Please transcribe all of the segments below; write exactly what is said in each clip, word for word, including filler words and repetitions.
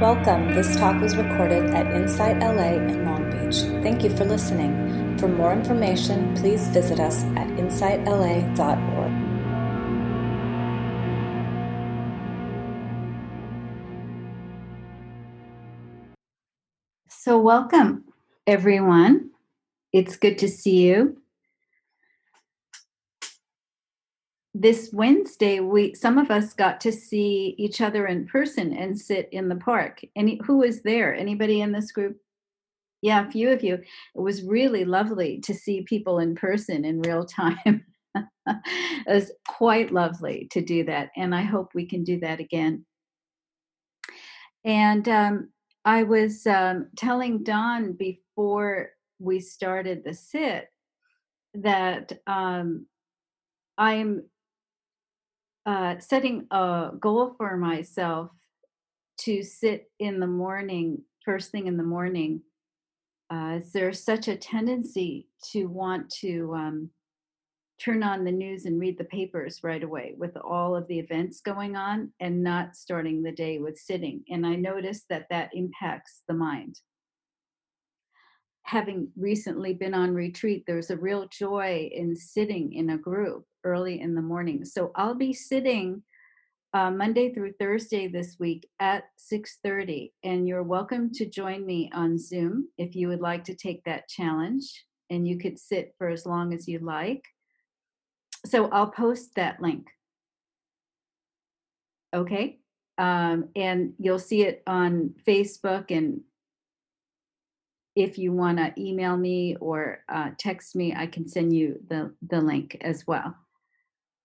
Welcome. This talk was recorded at Insight L A in Long Beach. Thank you for listening. For more information, please visit us at insight l a dot org. So welcome, everyone. It's good to see you. This Wednesday, we some of us got to see each other in person and sit in the park. Any who was there? Anybody in this group? Yeah, a few of you. It was really lovely to see people in person in real time. It was quite lovely to do that, and I hope we can do that again. And um, I was um, telling Don before we started the sit that um, I'm uh, setting a goal for myself to sit in the morning, first thing in the morning. Uh, there's such a tendency to want to um, turn on the news and read the papers right away with all of the events going on and not starting the day with sitting. And I noticed that that impacts the mind. Having recently been on retreat, there's a real joy in sitting in a group early in the morning. So I'll be sitting uh, Monday through Thursday this week at six thirty, and you're welcome to join me on Zoom if you would like to take that challenge, and you could sit for as long as you like. So I'll post that link. Okay. Um, and you'll see it on Facebook. And if you want to email me or uh, text me, I can send you the, the link as well.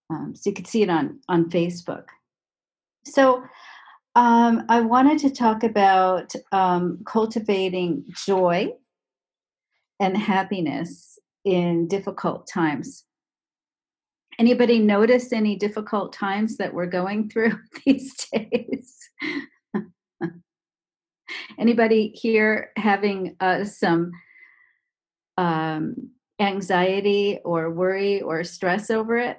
Um, so you can see it on, on Facebook. So um, I wanted to talk about um, cultivating joy and happiness in difficult times. Anybody notice any difficult times that we're going through these days? Anybody here having uh, some um, anxiety or worry or stress over it?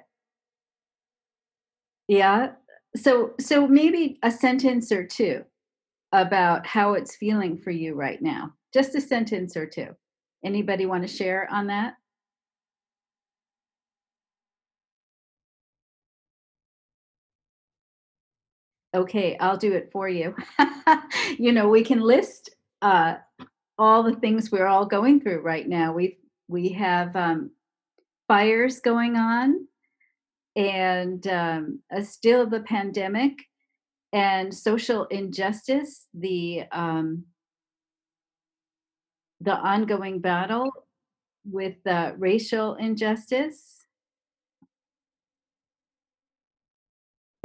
Yeah. So, so maybe a sentence or two about how it's feeling for you right now. Just a sentence or two. Anybody want to share on that? Okay, I'll do it for you. You know, we can list uh, all the things we're all going through right now. We we have um, fires going on, and um, uh, still the pandemic, and social injustice. The um, the ongoing battle with uh, racial injustice.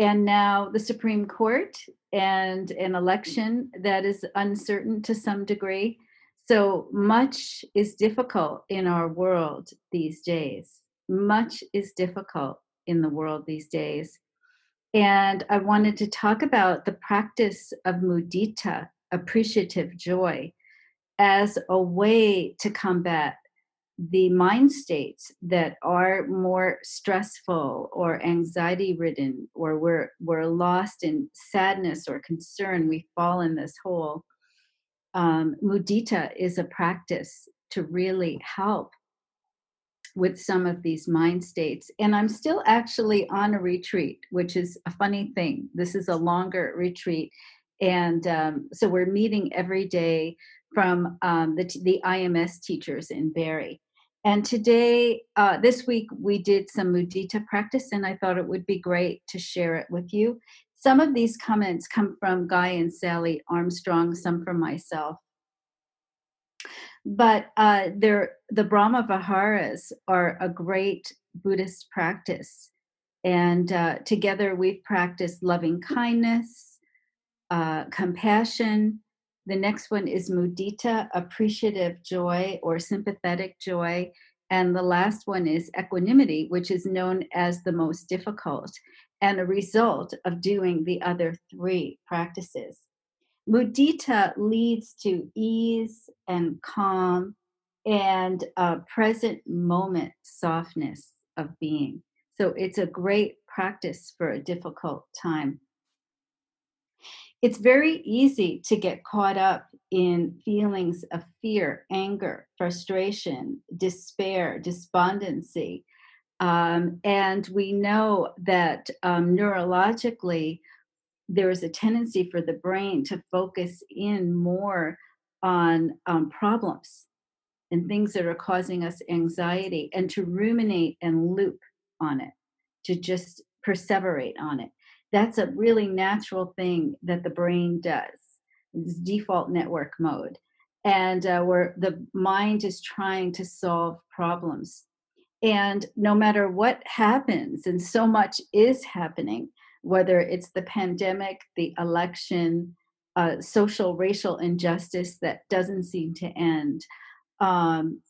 And now the Supreme Court and an election that is uncertain to some degree. So much is difficult in our world these days. Much is difficult in the world these days. And I wanted to talk about the practice of mudita, appreciative joy, as a way to combat the mind states that are more stressful or anxiety-ridden, or we're we're lost in sadness or concern. We fall in this hole. Um, mudita is a practice to really help with some of these mind states. And I'm still actually on a retreat, which is a funny thing. This is a longer retreat, and um, so we're meeting every day from um, the the I M S teachers in Barrie. And today, uh, this week, we did some mudita practice, and I thought it would be great to share it with you. Some of these comments come from Guy and Sally Armstrong, some from myself. But uh, they're, the Brahma Viharas are a great Buddhist practice. And uh, together we've practiced loving kindness, uh, compassion. The next one is mudita, appreciative joy or sympathetic joy. And the last one is equanimity, which is known as the most difficult and a result of doing the other three practices. Mudita leads to ease and calm and a present moment softness of being. So it's a great practice for a difficult time. It's very easy to get caught up in feelings of fear, anger, frustration, despair, despondency. Um, and we know that um, neurologically, there is a tendency for the brain to focus in more on um, problems and things that are causing us anxiety, and to ruminate and loop on it, to just perseverate on it. That's a really natural thing that the brain does. It's default network mode. And uh, where the mind is trying to solve problems. And no matter what happens, and so much is happening, whether it's the pandemic, the election, uh, social, racial injustice that doesn't seem to end, um,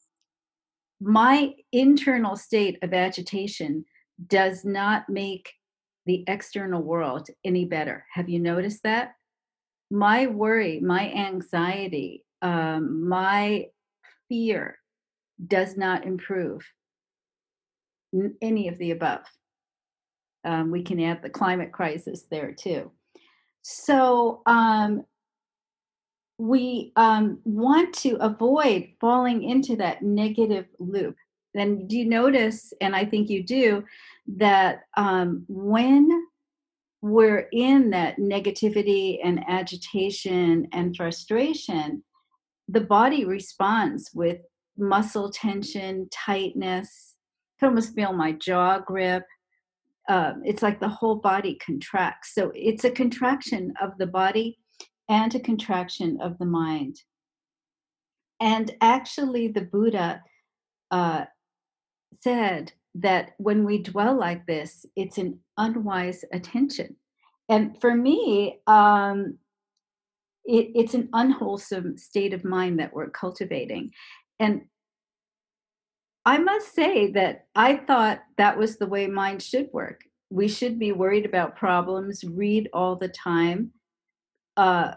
my internal state of agitation does not make the external world any better. Have you noticed that? My worry, my anxiety, um, my fear does not improve any of the above. Um, we can add the climate crisis there too. So um, we um, want to avoid falling into that negative loop. Then do you notice, and I think you do, that um, when we're in that negativity and agitation and frustration, the body responds with muscle tension, tightness. I can almost feel my jaw grip. Um, it's like the whole body contracts. So it's a contraction of the body and a contraction of the mind. And actually, the Buddha uh, said that when we dwell like this, it's an unwise attention. And for me, um, it, it's an unwholesome state of mind that we're cultivating. And I must say that I thought that was the way mind should work. We should be worried about problems, read all the time, uh,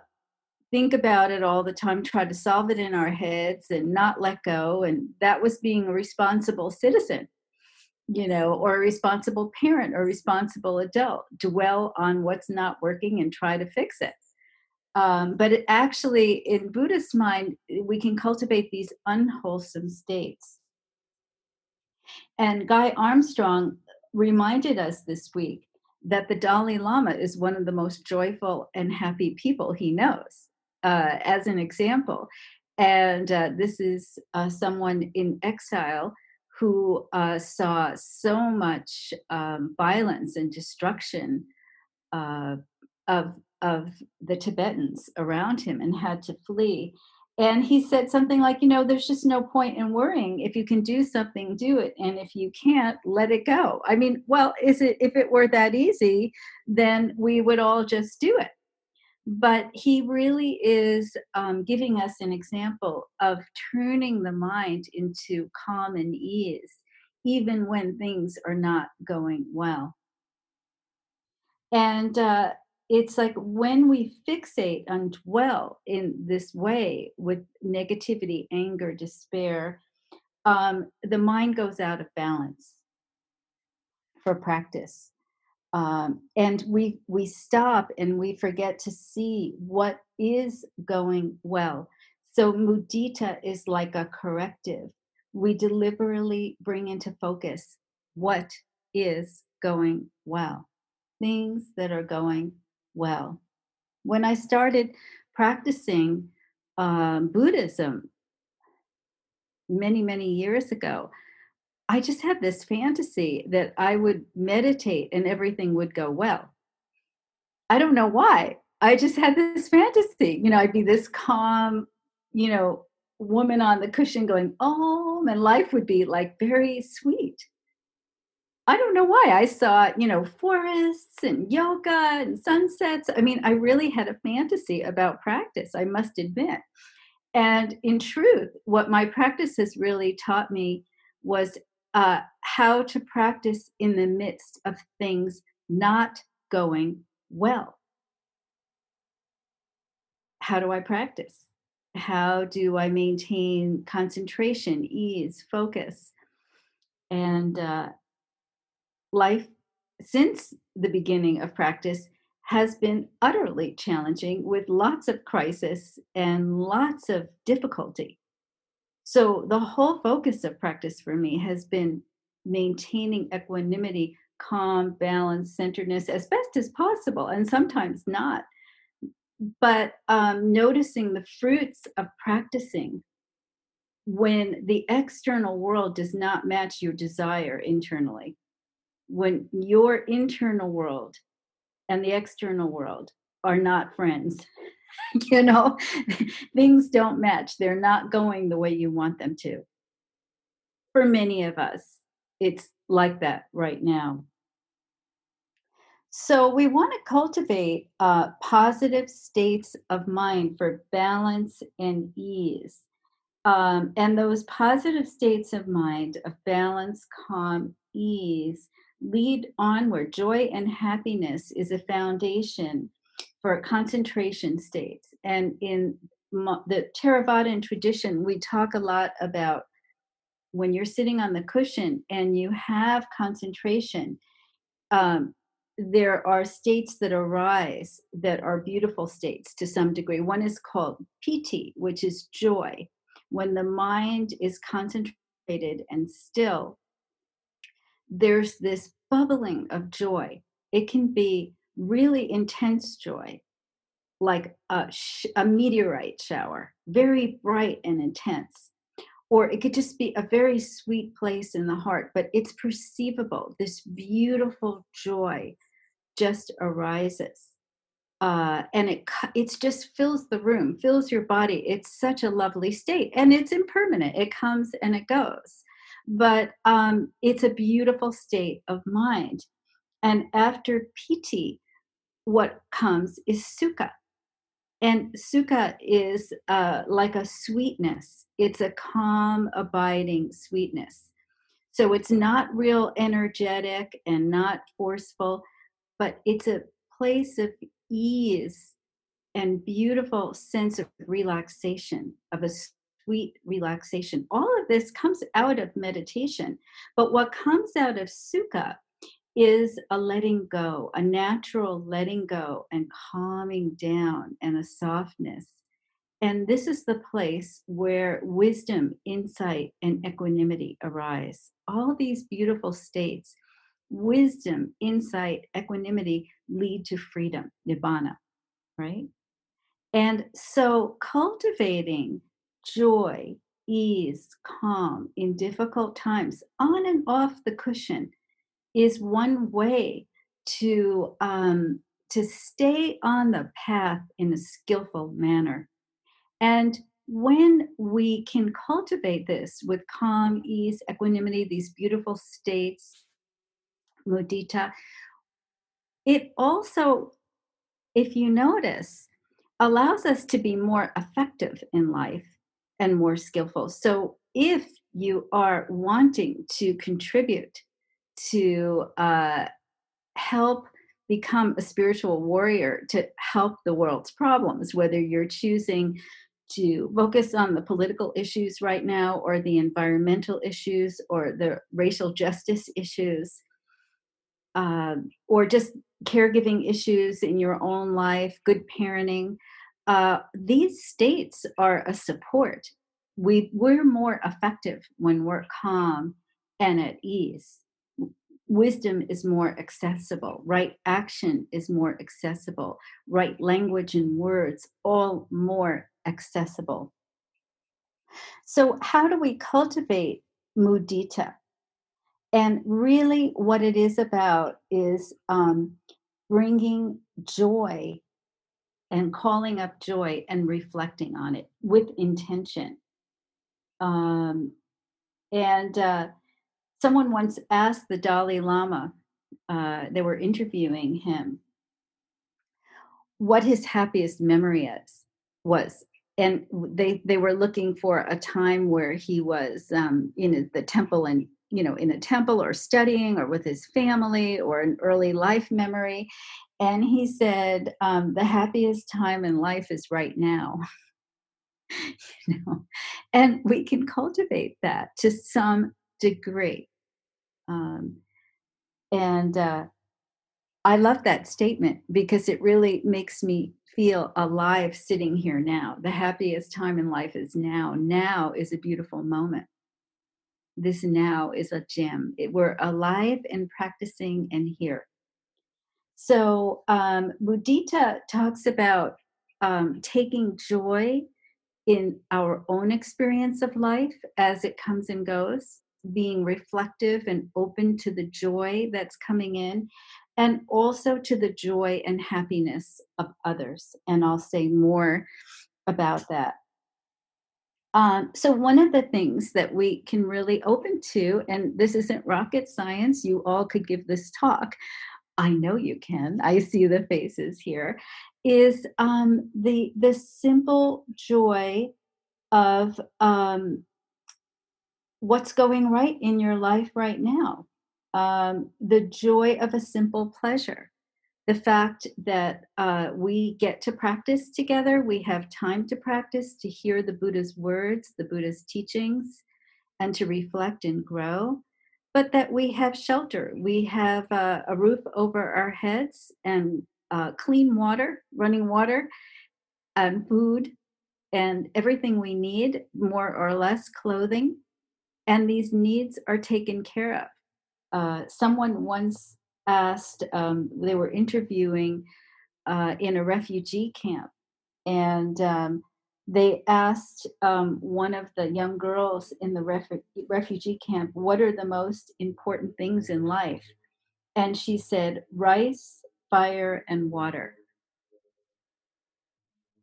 think about it all the time, try to solve it in our heads and not let go. And that was being a responsible citizen, you know, or a responsible parent or responsible adult. Dwell on what's not working and try to fix it. Um, but it actually, in Buddhist mind, we can cultivate these unwholesome states. And Guy Armstrong reminded us this week that the Dalai Lama is one of the most joyful and happy people he knows, uh, as an example. And uh, this is uh, someone in exile who uh, saw so much um, violence and destruction uh, of, of the Tibetans around him and had to flee. And he said something like, you know, there's just no point in worrying. If you can do something, do it. And if you can't, let it go. I mean, well, is it, if it were that easy, then we would all just do it. But he really is um, giving us an example of turning the mind into calm and ease, even when things are not going well. And, uh, It's like when we fixate and dwell in this way with negativity, anger, despair, um, the mind goes out of balance for practice. Um, and we we stop and we forget to see what is going well. So mudita is like a corrective. We deliberately bring into focus what is going well, things that are going well. When I started practicing um, Buddhism many, many years ago, I just had this fantasy that I would meditate and everything would go well. I don't know why. I just had this fantasy. You know, I'd be this calm, you know, woman on the cushion going, oh, and life would be like very sweet. I don't know why. I saw, you know, forests and yoga and sunsets. I mean, I really had a fantasy about practice, I must admit. And in truth, what my practice has really taught me was uh, how to practice in the midst of things not going well. How do I practice? How do I maintain concentration, ease, focus? And, uh, life since the beginning of practice has been utterly challenging with lots of crisis and lots of difficulty. So the whole focus of practice for me has been maintaining equanimity, calm, balance, centeredness as best as possible, and sometimes not. But um, noticing the fruits of practicing when the external world does not match your desire internally, when your internal world and the external world are not friends, you know, things don't match. They're not going the way you want them to. For many of us, it's like that right now. So we want to cultivate uh, positive states of mind for balance and ease. Um, and those positive states of mind of balance, calm, ease lead onward. Joy and happiness is a foundation for concentration states. And in the Theravadan tradition, we talk a lot about when you're sitting on the cushion and you have concentration, um, there are states that arise that are beautiful states to some degree. One is called piti, which is joy. When the mind is concentrated and still, there's this bubbling of joy. It can be really intense joy, like a, sh- a meteorite shower, very bright and intense. Or it could just be a very sweet place in the heart, but it's perceivable. This beautiful joy just arises. Uh, and it it's just fills the room, fills your body. It's such a lovely state. And it's impermanent. It comes and it goes. But um, it's a beautiful state of mind. And after piti, what comes is sukha. And sukha is uh, like a sweetness. It's a calm, abiding sweetness. So it's not real energetic and not forceful, but it's a place of ease and beautiful sense of relaxation, of a sweet relaxation. All of this comes out of meditation, but what comes out of sukha is a letting go, a natural letting go and calming down and a softness. And this is the place where wisdom, insight, and equanimity arise. All these beautiful states, wisdom, insight, equanimity lead to freedom, nibbana, right? And so cultivating joy, ease, calm in difficult times, on and off the cushion, is one way to um, to stay on the path in a skillful manner. And when we can cultivate this with calm, ease, equanimity, these beautiful states, mudita, it also, if you notice, allows us to be more effective in life and more skillful. So if you are wanting to contribute to uh, help become a spiritual warrior to help the world's problems, whether you're choosing to focus on the political issues right now or the environmental issues or the racial justice issues, um, or just caregiving issues in your own life, good parenting, uh, these states are a support. We, we're more effective when we're calm and at ease. Wisdom is more accessible. Right action is more accessible. Right language and words, all more accessible. So how do we cultivate mudita? And really what it is about is um, bringing joy and calling up joy and reflecting on it with intention. Um, and... Uh, Someone once asked the Dalai Lama, uh, they were interviewing him, what his happiest memory is, was. And they, they were looking for a time where he was um, in the temple and, you know, in a temple or studying or with his family or an early life memory. And he said, um, the happiest time in life is right now. You know? And we can cultivate that to some degree. Um, and uh, I love that statement because it really makes me feel alive sitting here now. The happiest time in life is now. Now is a beautiful moment. This now is a gem. It, we're alive and practicing and here. So um, mudita talks about um, taking joy in our own experience of life as it comes and goes, being reflective and open to the joy that's coming in, and also to the joy and happiness of others. And I'll say more about that. Um, so one of the things that we can really open to, and this isn't rocket science, you all could give this talk. I know you can. I see the faces here. Is um, the the simple joy of um, what's going right in your life right now. Um, the joy of a simple pleasure. The fact that uh, we get to practice together, we have time to practice, to hear the Buddha's words, the Buddha's teachings, and to reflect and grow. But that we have shelter, we have uh, a roof over our heads, and uh, clean water, running water, and food, and everything we need, more or less clothing. And these needs are taken care of. Uh, someone once asked, um, they were interviewing uh, in a refugee camp, and um, they asked um, one of the young girls in the ref- refugee camp, what are the most important things in life? And she said, rice, fire, and water.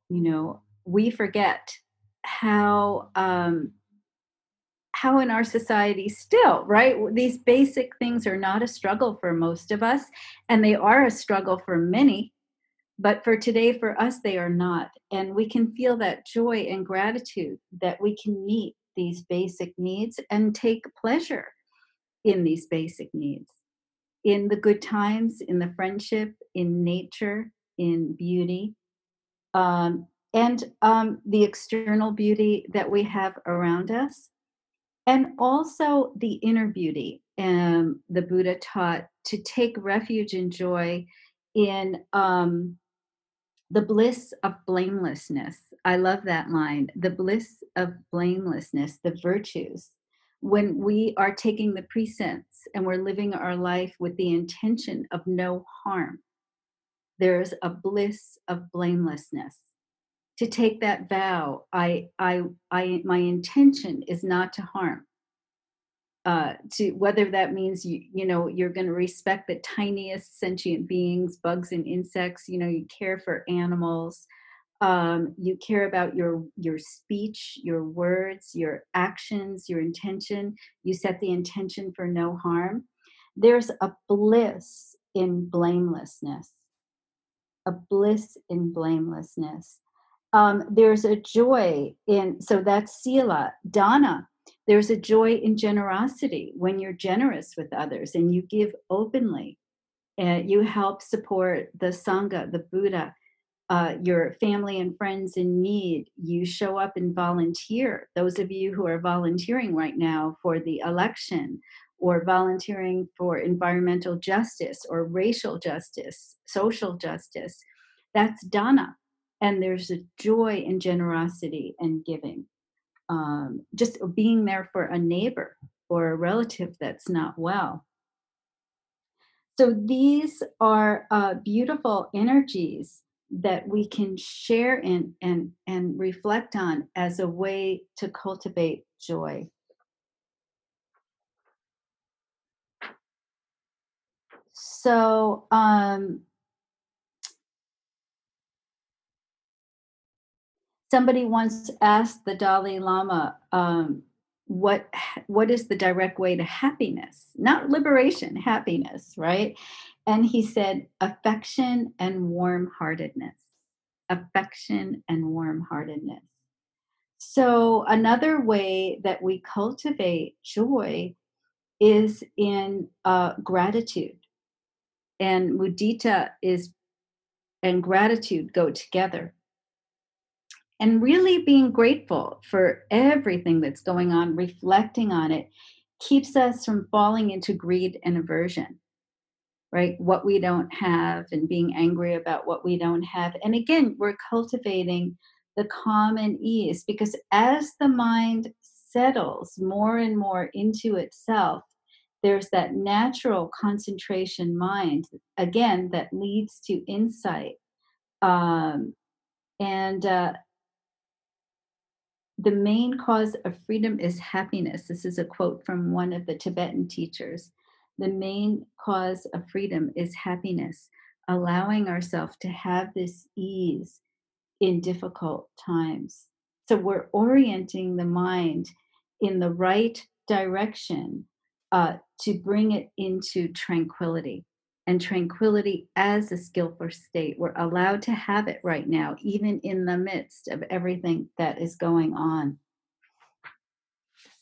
You know, we forget how... Um, How in our society still, right? These basic things are not a struggle for most of us, and they are a struggle for many, but for today, for us, they are not. And we can feel that joy and gratitude that we can meet these basic needs and take pleasure in these basic needs, in the good times, in the friendship, in nature, in beauty, um, and um, the external beauty that we have around us. And also the inner beauty. Um, the Buddha taught to take refuge and joy in um, the bliss of blamelessness. I love that line, the bliss of blamelessness, the virtues. When we are taking the precepts and we're living our life with the intention of no harm, there's a bliss of blamelessness. To take that vow, I, I, I, my intention is not to harm. Uh, to whether that means you, you know, you're going to respect the tiniest sentient beings, bugs and insects. You know, you care for animals. Um, you care about your your speech, your words, your actions, your intention. You set the intention for no harm. There's a bliss in blamelessness. A bliss in blamelessness. Um, there's a joy in, so that's sila, dana. There's a joy in generosity when you're generous with others and you give openly. And you help support the sangha, the Buddha, uh, your family and friends in need. You show up and volunteer. Those of you who are volunteering right now for the election or volunteering for environmental justice or racial justice, social justice, that's dana. And there's a joy and generosity and giving. Um, just being there for a neighbor or a relative that's not well. So these are uh, beautiful energies that we can share in and, and reflect on as a way to cultivate joy. So... Um, Somebody once asked the Dalai Lama, um, what, what is the direct way to happiness? Not liberation, happiness, right? And he said, affection and warm-heartedness. Affection and warm-heartedness. So another way that we cultivate joy is in uh, gratitude. And mudita is, and gratitude go together. And really being grateful for everything that's going on, reflecting on it, keeps us from falling into greed and aversion. right? What we don't have and being angry about what we don't have. And again, we're cultivating the calm and ease, because as the mind settles more and more into itself, there's that natural concentration mind, again, that leads to insight. Um, and uh, the main cause of freedom is happiness. This is a quote from one of the Tibetan teachers. The main cause of freedom is happiness, allowing ourselves to have this ease in difficult times. So we're orienting the mind in the right direction uh, to bring it into tranquility. And tranquility as a skillful state, we're allowed to have it right now, even in the midst of everything that is going on.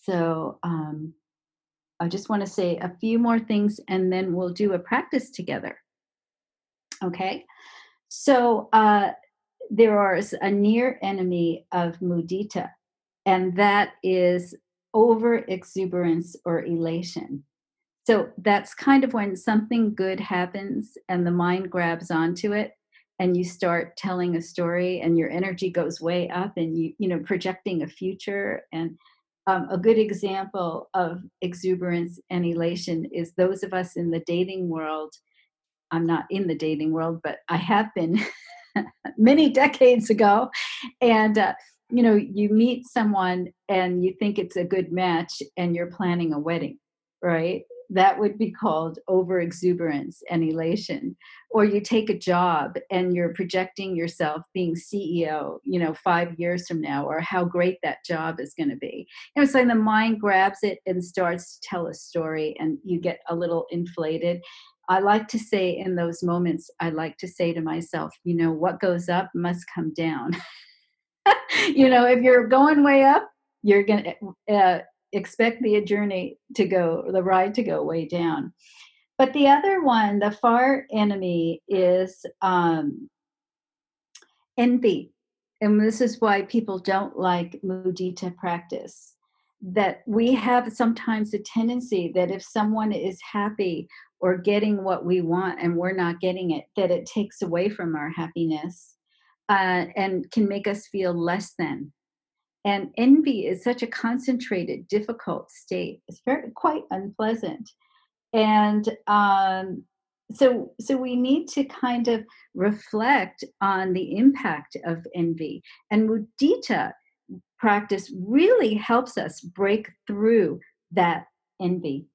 So um, I just want to say a few more things, and then we'll do a practice together. Okay, so uh, there is a near enemy of mudita, and that is over exuberance or elation. So that's kind of when something good happens and the mind grabs onto it, and you start telling a story and your energy goes way up, and you, you know, projecting a future. And um, a good example of exuberance and elation is those of us in the dating world. I'm not in the dating world, but I have been many decades ago. And, uh, you know, you meet someone and you think it's a good match and you're planning a wedding, right? That would be called overexuberance and elation. Or you take a job and you're projecting yourself being C E O, you know, five years from now, or how great that job is going to be. And so the mind grabs it and starts to tell a story, and you get a little inflated. I like to say in those moments, I like to say to myself, you know, what goes up must come down. You know, if you're going way up, you're going to... Uh, expect the journey to go, the ride to go way down. But the other one, the far enemy, is um, envy. And this is why people don't like mudita practice. That we have sometimes a tendency that if someone is happy or getting what we want and we're not getting it, that it takes away from our happiness uh, and can make us feel less than. And envy is such a concentrated, difficult state. It's very quite unpleasant. And um, so, so we need to kind of reflect on the impact of envy. And mudita practice really helps us break through that envy.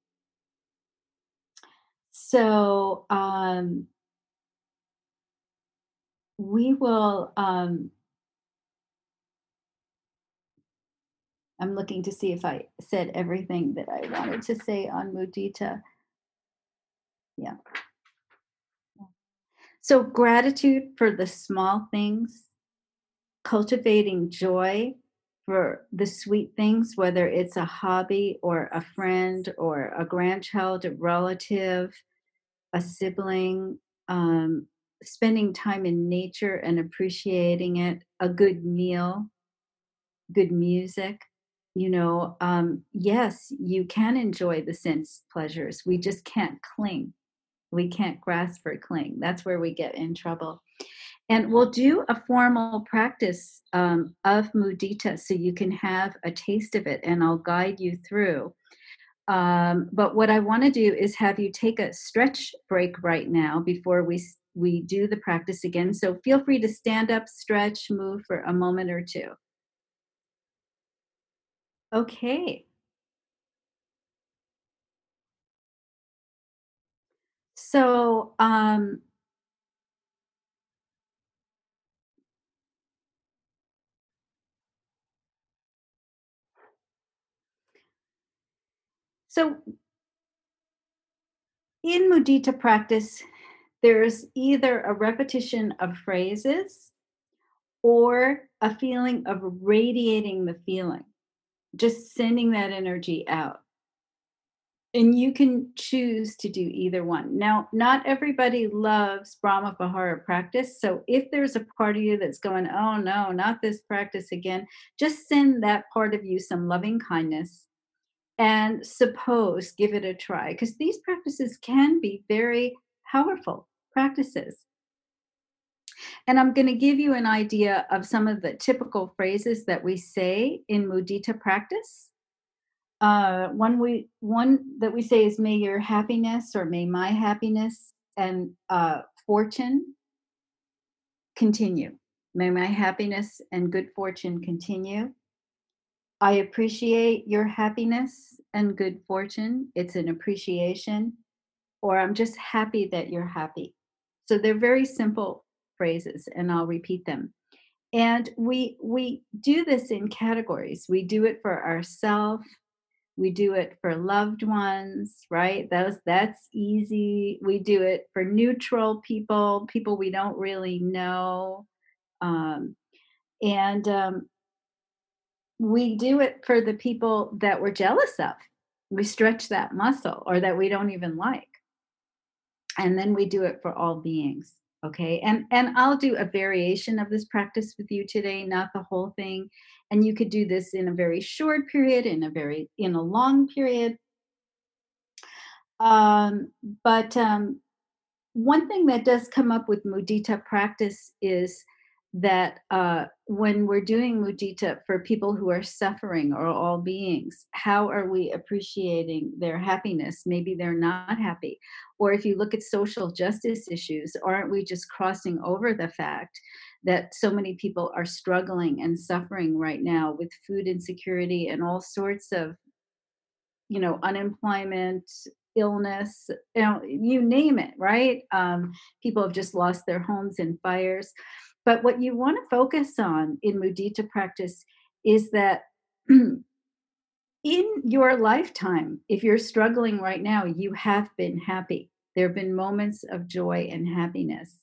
So um, we will... Um, I'm looking to see if I said everything that I wanted to say on mudita. Yeah. So gratitude for the small things, cultivating joy for the sweet things, whether it's a hobby or a friend or a grandchild, a relative, a sibling, um, spending time in nature and appreciating it, a good meal, good music. You know, um, yes, you can enjoy the sense pleasures. We just can't cling. We can't grasp or cling. That's where we get in trouble. And we'll do a formal practice um, of mudita so you can have a taste of it, and I'll guide you through. Um, but what I want to do is have you take a stretch break right now before we we do the practice again. So feel free to stand up, stretch, move for a moment or two. Okay. So um, so in mudita practice, there's either a repetition of phrases or a feeling of radiating the feeling. Just sending that energy out. And you can choose to do either one. Now, not everybody loves Brahma Vihara practice. So if there's a part of you that's going, oh no, not this practice again, just send that part of you some loving kindness and suppose, give it a try. Because these practices can be very powerful practices. And I'm going to give you an idea of some of the typical phrases that we say in mudita practice. Uh, one we one that we say is "May your happiness" or "May my happiness and uh, fortune continue." May my happiness and good fortune continue. I appreciate your happiness and good fortune. It's an appreciation, or I'm just happy that you're happy. So they're very simple phrases, and I'll repeat them. And we we do this in categories. We do it for ourselves. We do it for loved ones, right? That's, that's easy. We do it for neutral people, people we don't really know. Um, and um, we do it for the people that we're jealous of. We stretch that muscle, or that we don't even like. And then we do it for all beings, okay? And, and I'll do a variation of this practice with you today, not the whole thing. And you could do this in a very short period, in a very in a long period. Um, but um, one thing that does come up with mudita practice is that uh, when we're doing mudita for people who are suffering or all beings, how are we appreciating their happiness? Maybe they're not happy. Or if you look at social justice issues, aren't we just crossing over the fact that so many people are struggling and suffering right now with food insecurity and all sorts of, you know, unemployment, illness, you know, you name it, right? Um, people have just lost their homes in fires. But what you want to focus on in mudita practice is that in your lifetime, if you're struggling right now, you have been happy. There have been moments of joy and happiness.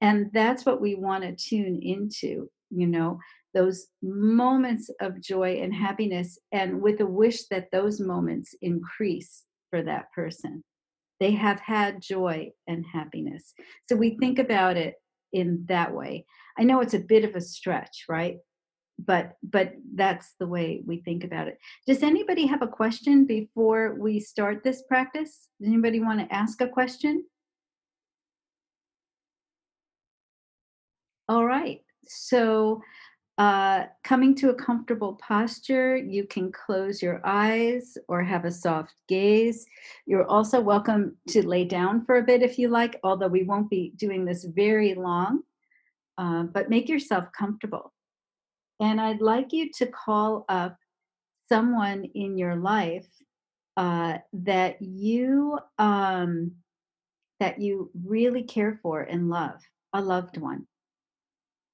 And that's what we want to tune into, you know, those moments of joy and happiness, and with a wish that those moments increase for that person. They have had joy and happiness. So we think about it in that way. I know it's a bit of a stretch, right? But but that's the way we think about it. Does anybody have a question before we start this practice? Does anybody want to ask a question? All right. So uh, coming to a comfortable posture, you can close your eyes or have a soft gaze. You're also welcome to lay down for a bit if you like, although we won't be doing this very long, uh, but make yourself comfortable. And I'd like you to call up someone in your life uh, that you um, that you really care for and love, a loved one.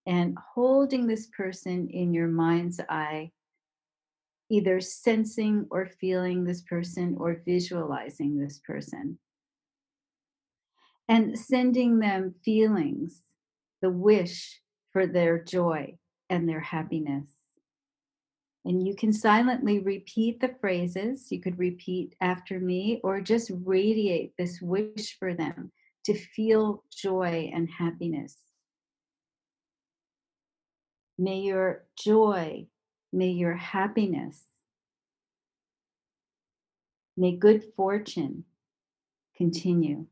And holding this person in your mind's eye, either sensing or feeling this person or visualizing this person. And sending them feelings, the wish for their joy and their happiness. And you can silently repeat the phrases. You could repeat after me, or just radiate this wish for them to feel joy and happiness. May your joy, may your happiness, may good fortune continue.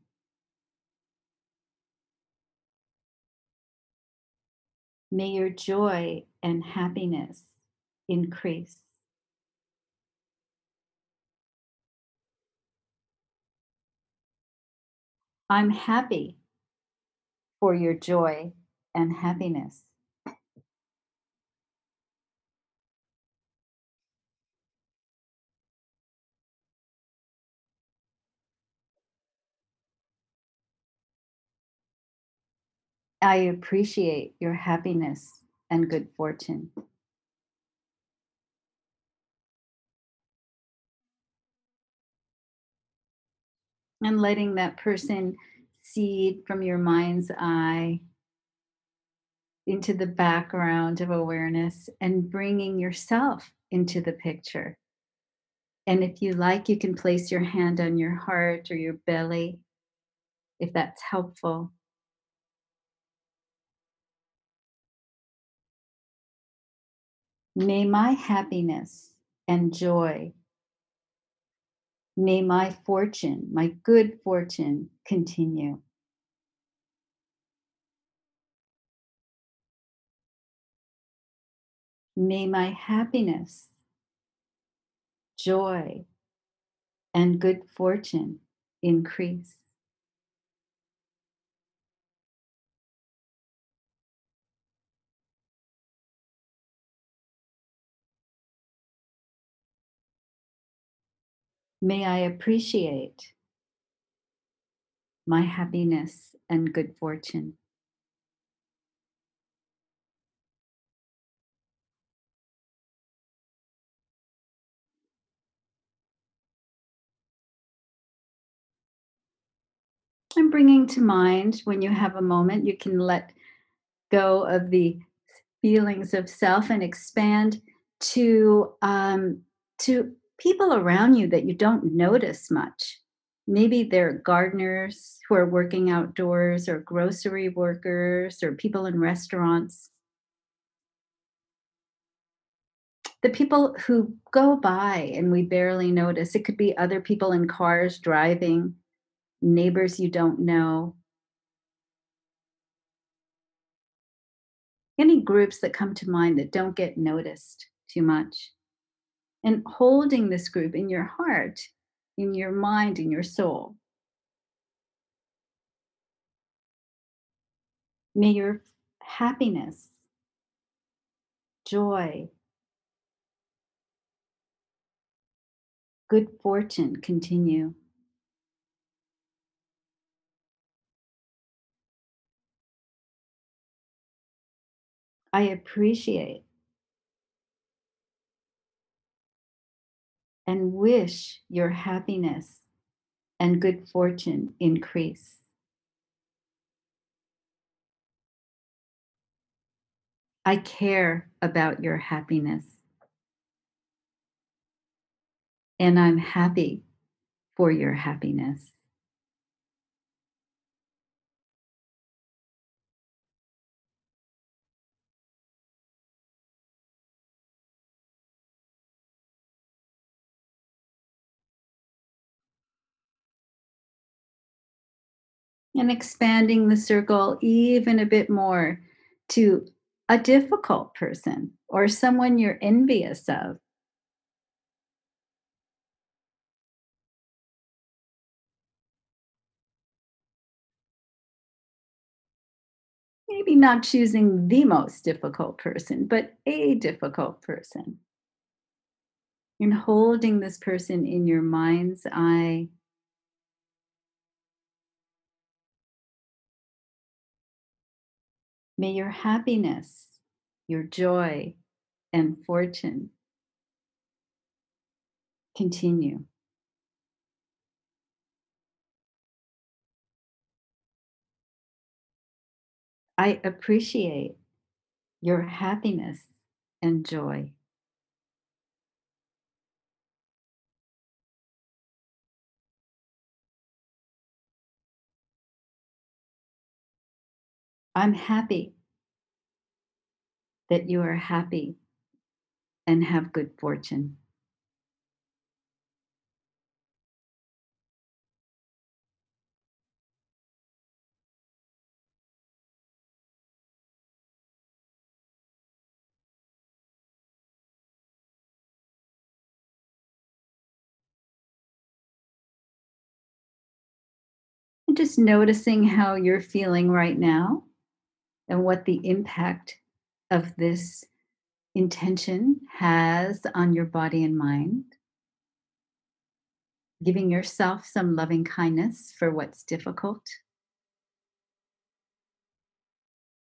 May your joy and happiness increase. I'm happy for your joy and happiness. I appreciate your happiness and good fortune. And letting that person seed from your mind's eye into the background of awareness, and bringing yourself into the picture. And if you like, you can place your hand on your heart or your belly, if that's helpful. May my happiness and joy, may my fortune, my good fortune, continue. May my happiness, joy, and good fortune increase. May I appreciate my happiness and good fortune. And bringing to mind, when you have a moment, you can let go of the feelings of self and expand to um, to people around you that you don't notice much. Maybe they're gardeners who are working outdoors, or grocery workers, or people in restaurants. The people who go by and we barely notice. It could be other people in cars driving, neighbors you don't know. Any groups that come to mind that don't get noticed too much. And holding this group in your heart, in your mind, in your soul. May your happiness, joy, good fortune continue. I appreciate and wish your happiness and good fortune increase. I care about your happiness, and I'm happy for your happiness. And expanding the circle even a bit more to a difficult person or someone you're envious of. Maybe not choosing the most difficult person, but a difficult person. And holding this person in your mind's eye. May your happiness, your joy, and fortune continue. I appreciate your happiness and joy. I'm happy that you are happy and have good fortune. And just noticing how you're feeling right now. And what the impact of this intention has on your body and mind. Giving yourself some loving kindness for what's difficult.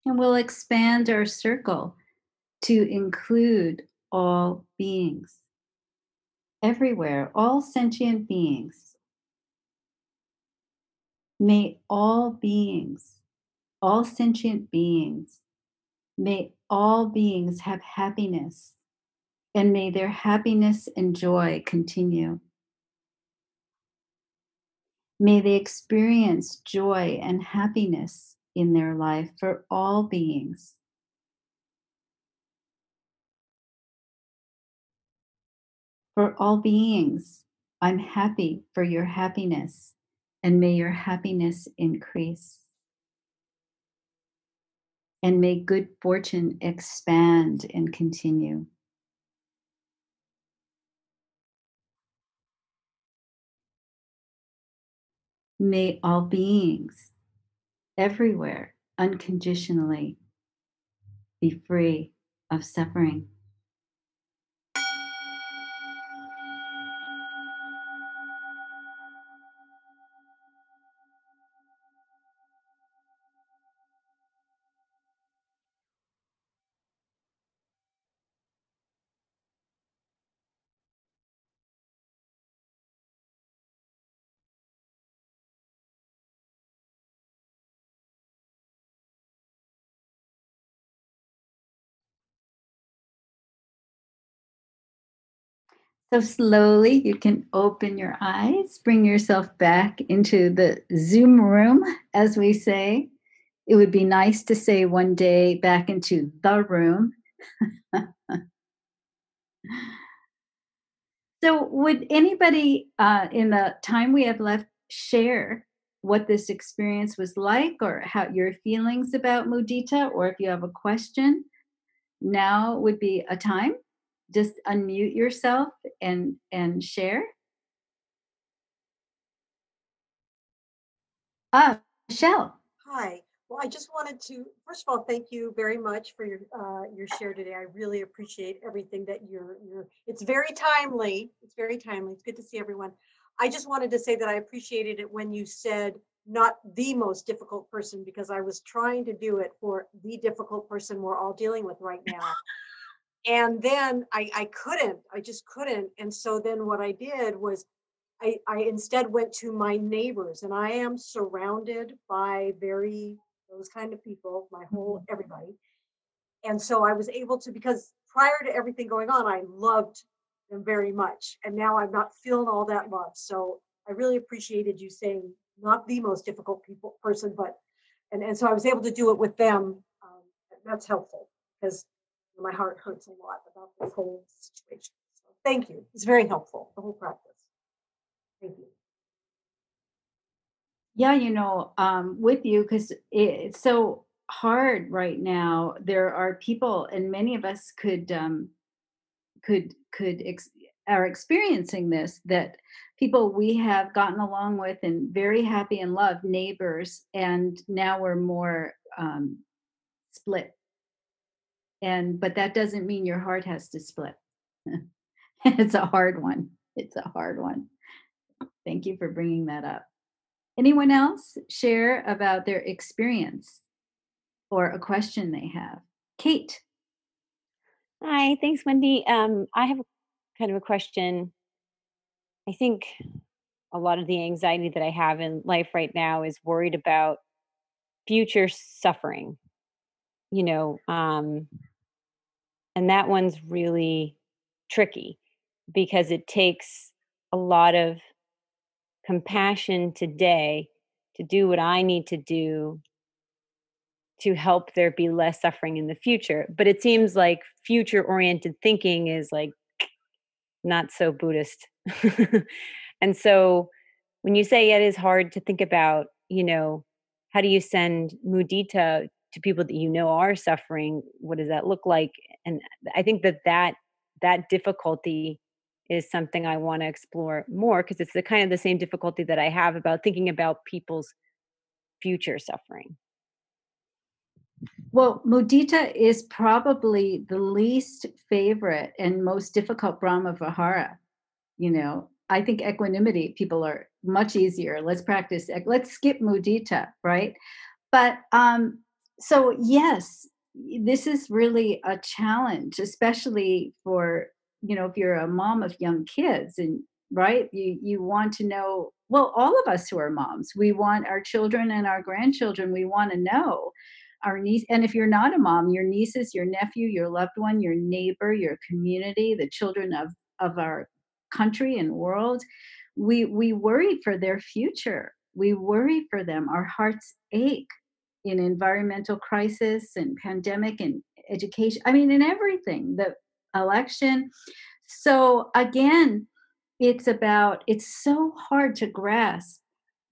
And we'll expand our circle to include all beings. Everywhere, all sentient beings. May all beings. All sentient beings, may all beings have happiness, and may their happiness and joy continue. May they experience joy and happiness in their life for all beings. For all beings, I'm happy for your happiness, and may your happiness increase. and may good fortune expand and continue. May all beings, everywhere, unconditionally, be free of suffering. So slowly you can open your eyes, bring yourself back into the Zoom room, as we say. It would be nice to say one day back into the room. So would anybody uh, in the time we have left share what this experience was like, or how your feelings about mudita, or if you have a question, now would be a time. Just unmute yourself and, and share. Ah, Michelle. Hi. Well, I just wanted to, first of all, thank you very much for your uh, your share today. I really appreciate everything that you're, you're, it's very timely. It's very timely. It's good to see everyone. I just wanted to say that I appreciated it when you said not the most difficult person, because I was trying to do it for the difficult person we're all dealing with right now. And then I, I couldn't, I just couldn't. And so then what I did was I, I instead went to my neighbors, and I am surrounded by very, those kind of people, my whole, everybody. And so I was able to, because prior to everything going on, I loved them very much. And now I'm not feeling all that love. So I really appreciated you saying not the most difficult people person, but, and, and so I was able to do it with them. Um, that's helpful, because my heart hurts a lot about this whole situation. So thank you. It's very helpful, the whole practice. Thank you. Yeah, you know, um, with you, because it's so hard right now. There are people, and many of us could, um, could, could, ex- are experiencing this, that people we have gotten along with and very happy and loved, neighbors, and now we're more um, split. And, but that doesn't mean your heart has to split. It's a hard one. It's a hard one. Thank you for bringing that up. Anyone else share about their experience or a question they have? Kate. Hi, thanks, Wendy. Um, I have kind of a question. I think a lot of the anxiety that I have in life right now is worried about future suffering, you know, um, and that one's really tricky, because it takes a lot of compassion today to do what I need to do to help there be less suffering in the future. But it seems like future-oriented thinking is like not so Buddhist. And so when you say it is hard to think about, you know, how do you send mudita to people that you know are suffering, what does that look like? And I think that that, that difficulty is something I want to explore more, because it's the kind of the same difficulty that I have about thinking about people's future suffering. Well, mudita is probably the least favorite and most difficult Brahma Vihara. You know, I think equanimity people are much easier. Let's practice. Let's skip mudita, right? But um, so yes, this is really a challenge, especially for, you know, if you're a mom of young kids, and right, you, you want to know, well, all of us who are moms, we want our children and our grandchildren, we want to know our niece. And if you're not a mom, your nieces, your nephew, your loved one, your neighbor, your community, the children of, of our country and world, we, we worry for their future. We worry for them. Our hearts ache in environmental crisis and pandemic and education, I mean, in everything, the election. So again, it's about, it's so hard to grasp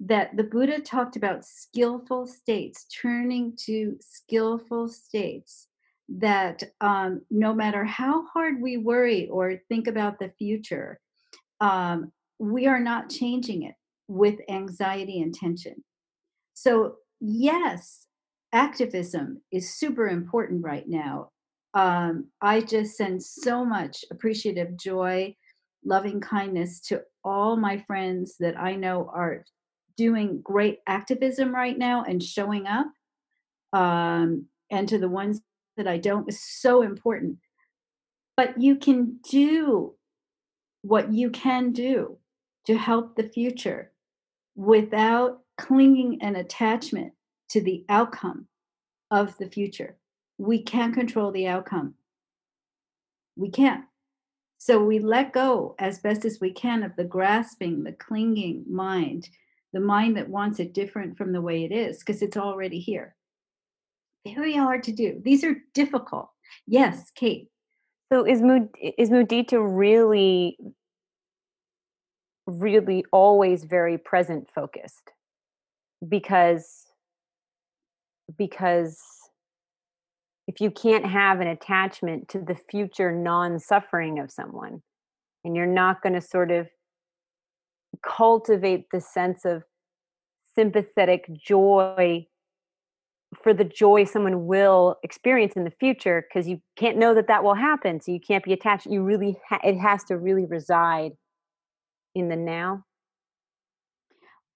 that the Buddha talked about skillful states, turning to skillful states, that um, no matter how hard we worry or think about the future, um, we are not changing it with anxiety and tension. So yes, activism is super important right now. Um, I just send so much appreciative joy, loving kindness to all my friends that I know are doing great activism right now and showing up. Um, and to the ones that I don't, is so important. But you can do what you can do to help the future without clinging an attachment to the outcome of the future. We can't control the outcome. We can't. So we let go as best as we can of the grasping, the clinging mind, the mind that wants it different from the way it is, because it's already here. Very hard to do. These are difficult. Yes, Kate. So is Mud- is mudita really, really always very present focused? Because, because if you can't have an attachment to the future non-suffering of someone, and you're not going to sort of cultivate the sense of sympathetic joy for the joy someone will experience in the future, because you can't know that that will happen, so you can't be attached. You really ha- it has to really reside in the now.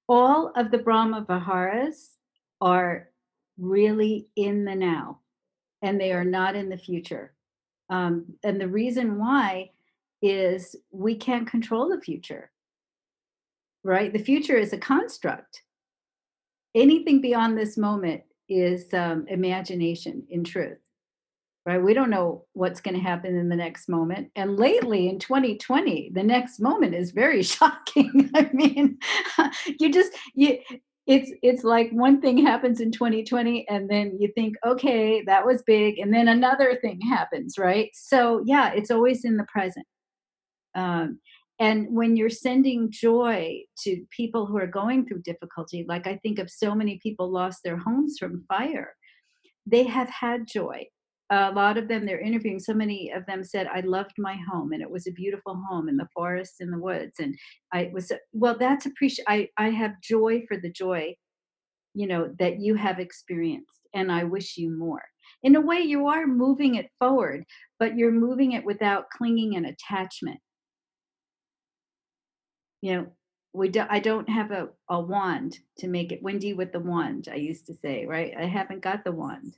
All of the Brahma Viharas are really in the now, and they are not in the future. Um, and the reason why is we can't control the future, right? The future is a construct. Anything beyond this moment is um, imagination in truth, right? We don't know what's going to happen in the next moment. And lately in twenty twenty, the next moment is very shocking. I mean, you just, you, it's, it's like one thing happens in twenty twenty and then you think, okay, that was big. And then another thing happens, right? So yeah, it's always in the present. Um, And when you're sending joy to people who are going through difficulty, like I think of so many people lost their homes from fire, they have had joy. A lot of them, they're interviewing, so many of them said, I loved my home and it was a beautiful home in the forest, in the woods. And I was, well, that's appreciate. I, I have joy for the joy, you know, that you have experienced, and I wish you more. In a way, you are moving it forward, but you're moving it without clinging and attachment. You know, we do, I don't have a, a wand to make it windy with the wand, I used to say, right? I haven't got the wand.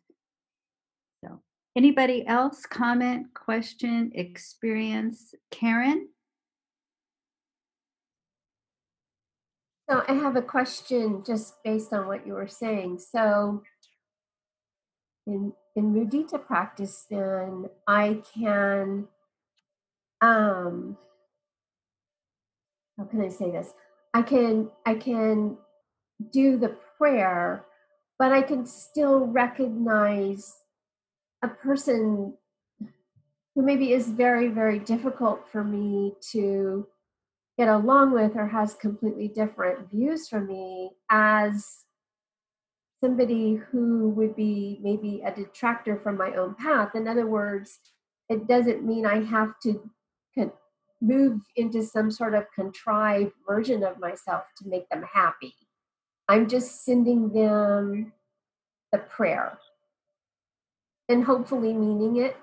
So anybody else? Comment, question, experience? Karen? So I have a question just based on what you were saying. So in, in mudita practice, then I can... Um, How can I say this? I can I can do the prayer, but I can still recognize a person who maybe is very, very difficult for me to get along with or has completely different views from me as somebody who would be maybe a detractor from my own path. In other words, it doesn't mean I have to con- move into some sort of contrived version of myself to make them happy. I'm just sending them the prayer and hopefully meaning it.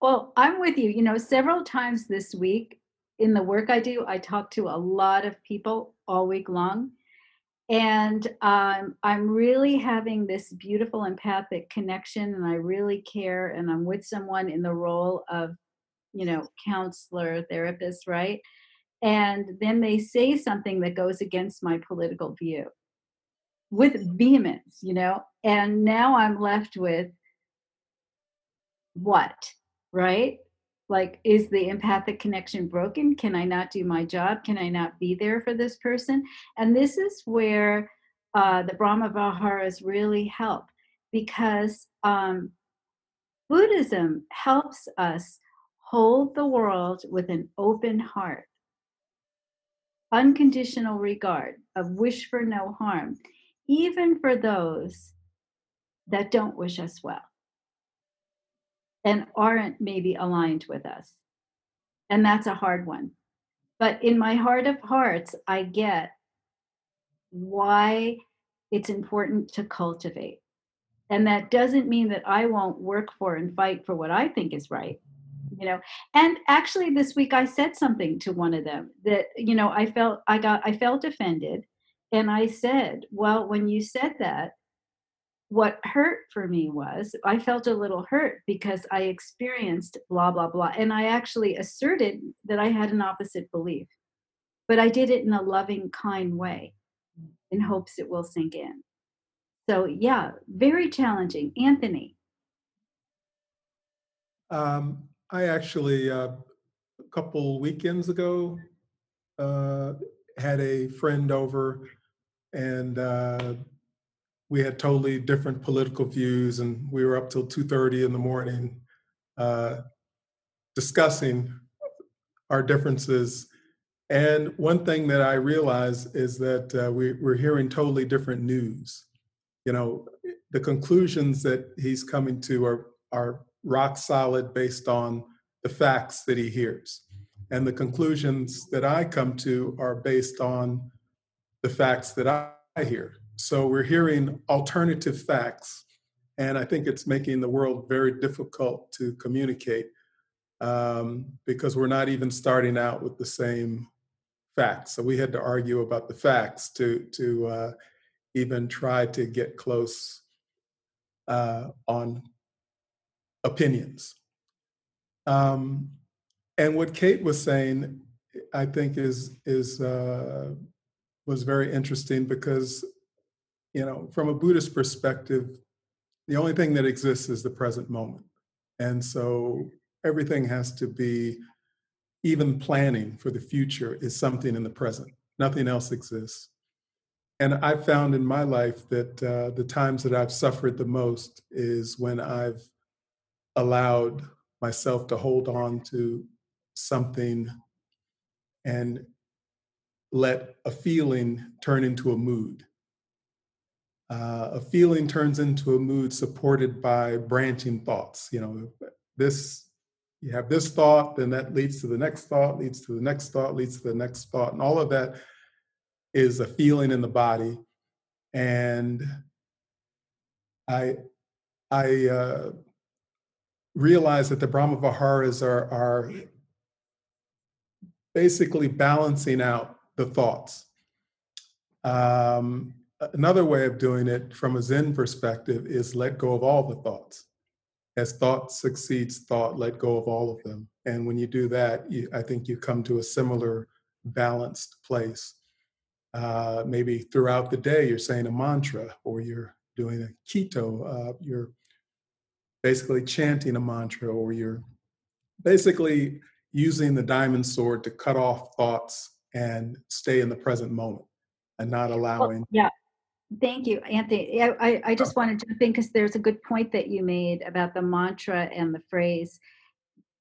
Well, I'm with you. You know, several times this week in the work I do, I talk to a lot of people all week long. And um, I'm really having this beautiful empathic connection, and I really care, and I'm with someone in the role of, you know, counselor, therapist, right? And then they say something that goes against my political view with vehemence, you know? And now I'm left with what, right? Like, is the empathic connection broken? Can I not do my job? Can I not be there for this person? And this is where uh, the Brahma Viharas really help, because um, Buddhism helps us hold the world with an open heart. unconditional regard, of wish for no harm, even for those that don't wish us well and aren't maybe aligned with us. And that's a hard one. But in my heart of hearts, I get why it's important to cultivate. And that doesn't mean that I won't work for and fight for what I think is right. You know, and actually this week I said something to one of them that, you know, I felt I got I felt offended. And I said, well, when you said that, what hurt for me was I felt a little hurt because I experienced blah, blah, blah. And I actually asserted that I had an opposite belief, but I did it in a loving, kind way in hopes it will sink in. So, yeah, very challenging. Anthony. Um, I actually, uh, a couple weekends ago, uh, had a friend over, and uh, we had totally different political views, and we were up till two thirty in the morning uh, discussing our differences. And one thing that I realized is that uh, we, we're hearing totally different news. You know, the conclusions that he's coming to are, are rock solid based on the facts that he hears. And the conclusions that I come to are based on the facts that I hear. So we're hearing alternative facts, and I think it's making the world very difficult to communicate um, because we're not even starting out with the same facts. So we had to argue about the facts to to uh, even try to get close uh, on opinions. Um, And what Kate was saying, I think, is is uh, was very interesting because, you know, from a Buddhist perspective, the only thing that exists is the present moment, and so everything has to be, even planning for the future is something in the present. Nothing else exists. And I found in my life that uh, the times that I've suffered the most is when I've allowed myself to hold on to something and let a feeling turn into a mood. Uh, a feeling turns into a mood supported by branching thoughts. You know, this, you have this thought, then that leads to the next thought, leads to the next thought, leads to the next thought. And all of that is a feeling in the body. And I, I uh, realized that the Brahma Viharas are, are basically balancing out the thoughts. Um, another way of doing it from a Zen perspective is let go of all the thoughts. As thought succeeds thought, let go of all of them. And when you do that, you, I think you come to a similar balanced place. Uh, maybe throughout the day, you're saying a mantra, or you're doing a keto, uh, you're basically chanting a mantra, or you're basically using the diamond sword to cut off thoughts and stay in the present moment and not allowing. Well, yeah. Thank you, Anthony. I, I, I just wanted to think, because there's a good point that you made about the mantra and the phrase.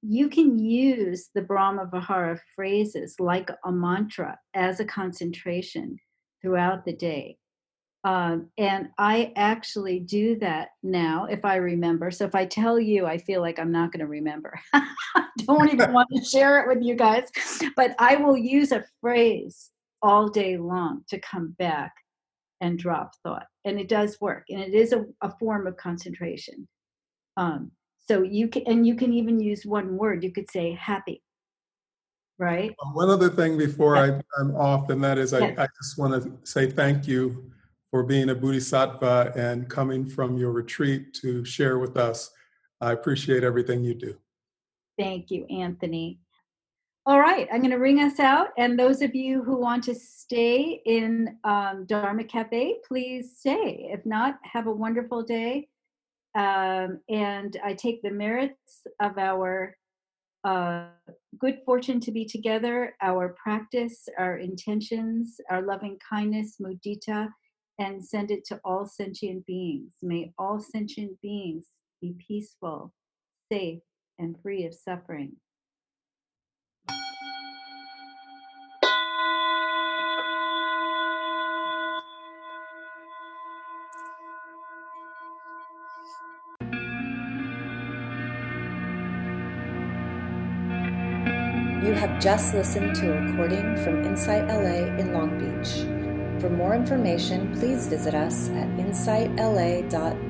You can use the Brahma Vihara phrases like a mantra as a concentration throughout the day. Um, and I actually do that now if I remember. So if I tell you, I feel like I'm not going to remember. I don't even want to share it with you guys. But I will use a phrase all day long to come back and drop thought. And it does work. And it is a, a form of concentration. Um, so you can, and you can even use one word. You could say happy. Right? One other thing before yeah. I, I'm off, and that is I, yeah. I just want to say thank you for being a bodhisattva and coming from your retreat to share with us. I appreciate everything you do. Thank you, Anthony. All right, I'm going to ring us out. And those of you who want to stay in um, Dharma Cafe, please stay. If not, have a wonderful day. Um, and I take the merits of our uh, good fortune to be together, our practice, our intentions, our loving kindness, mudita, and send it to all sentient beings. May all sentient beings be peaceful, safe, and free of suffering. You have just listened to a recording from Insight L A in Long Beach. For more information, please visit us at insight l a dot org.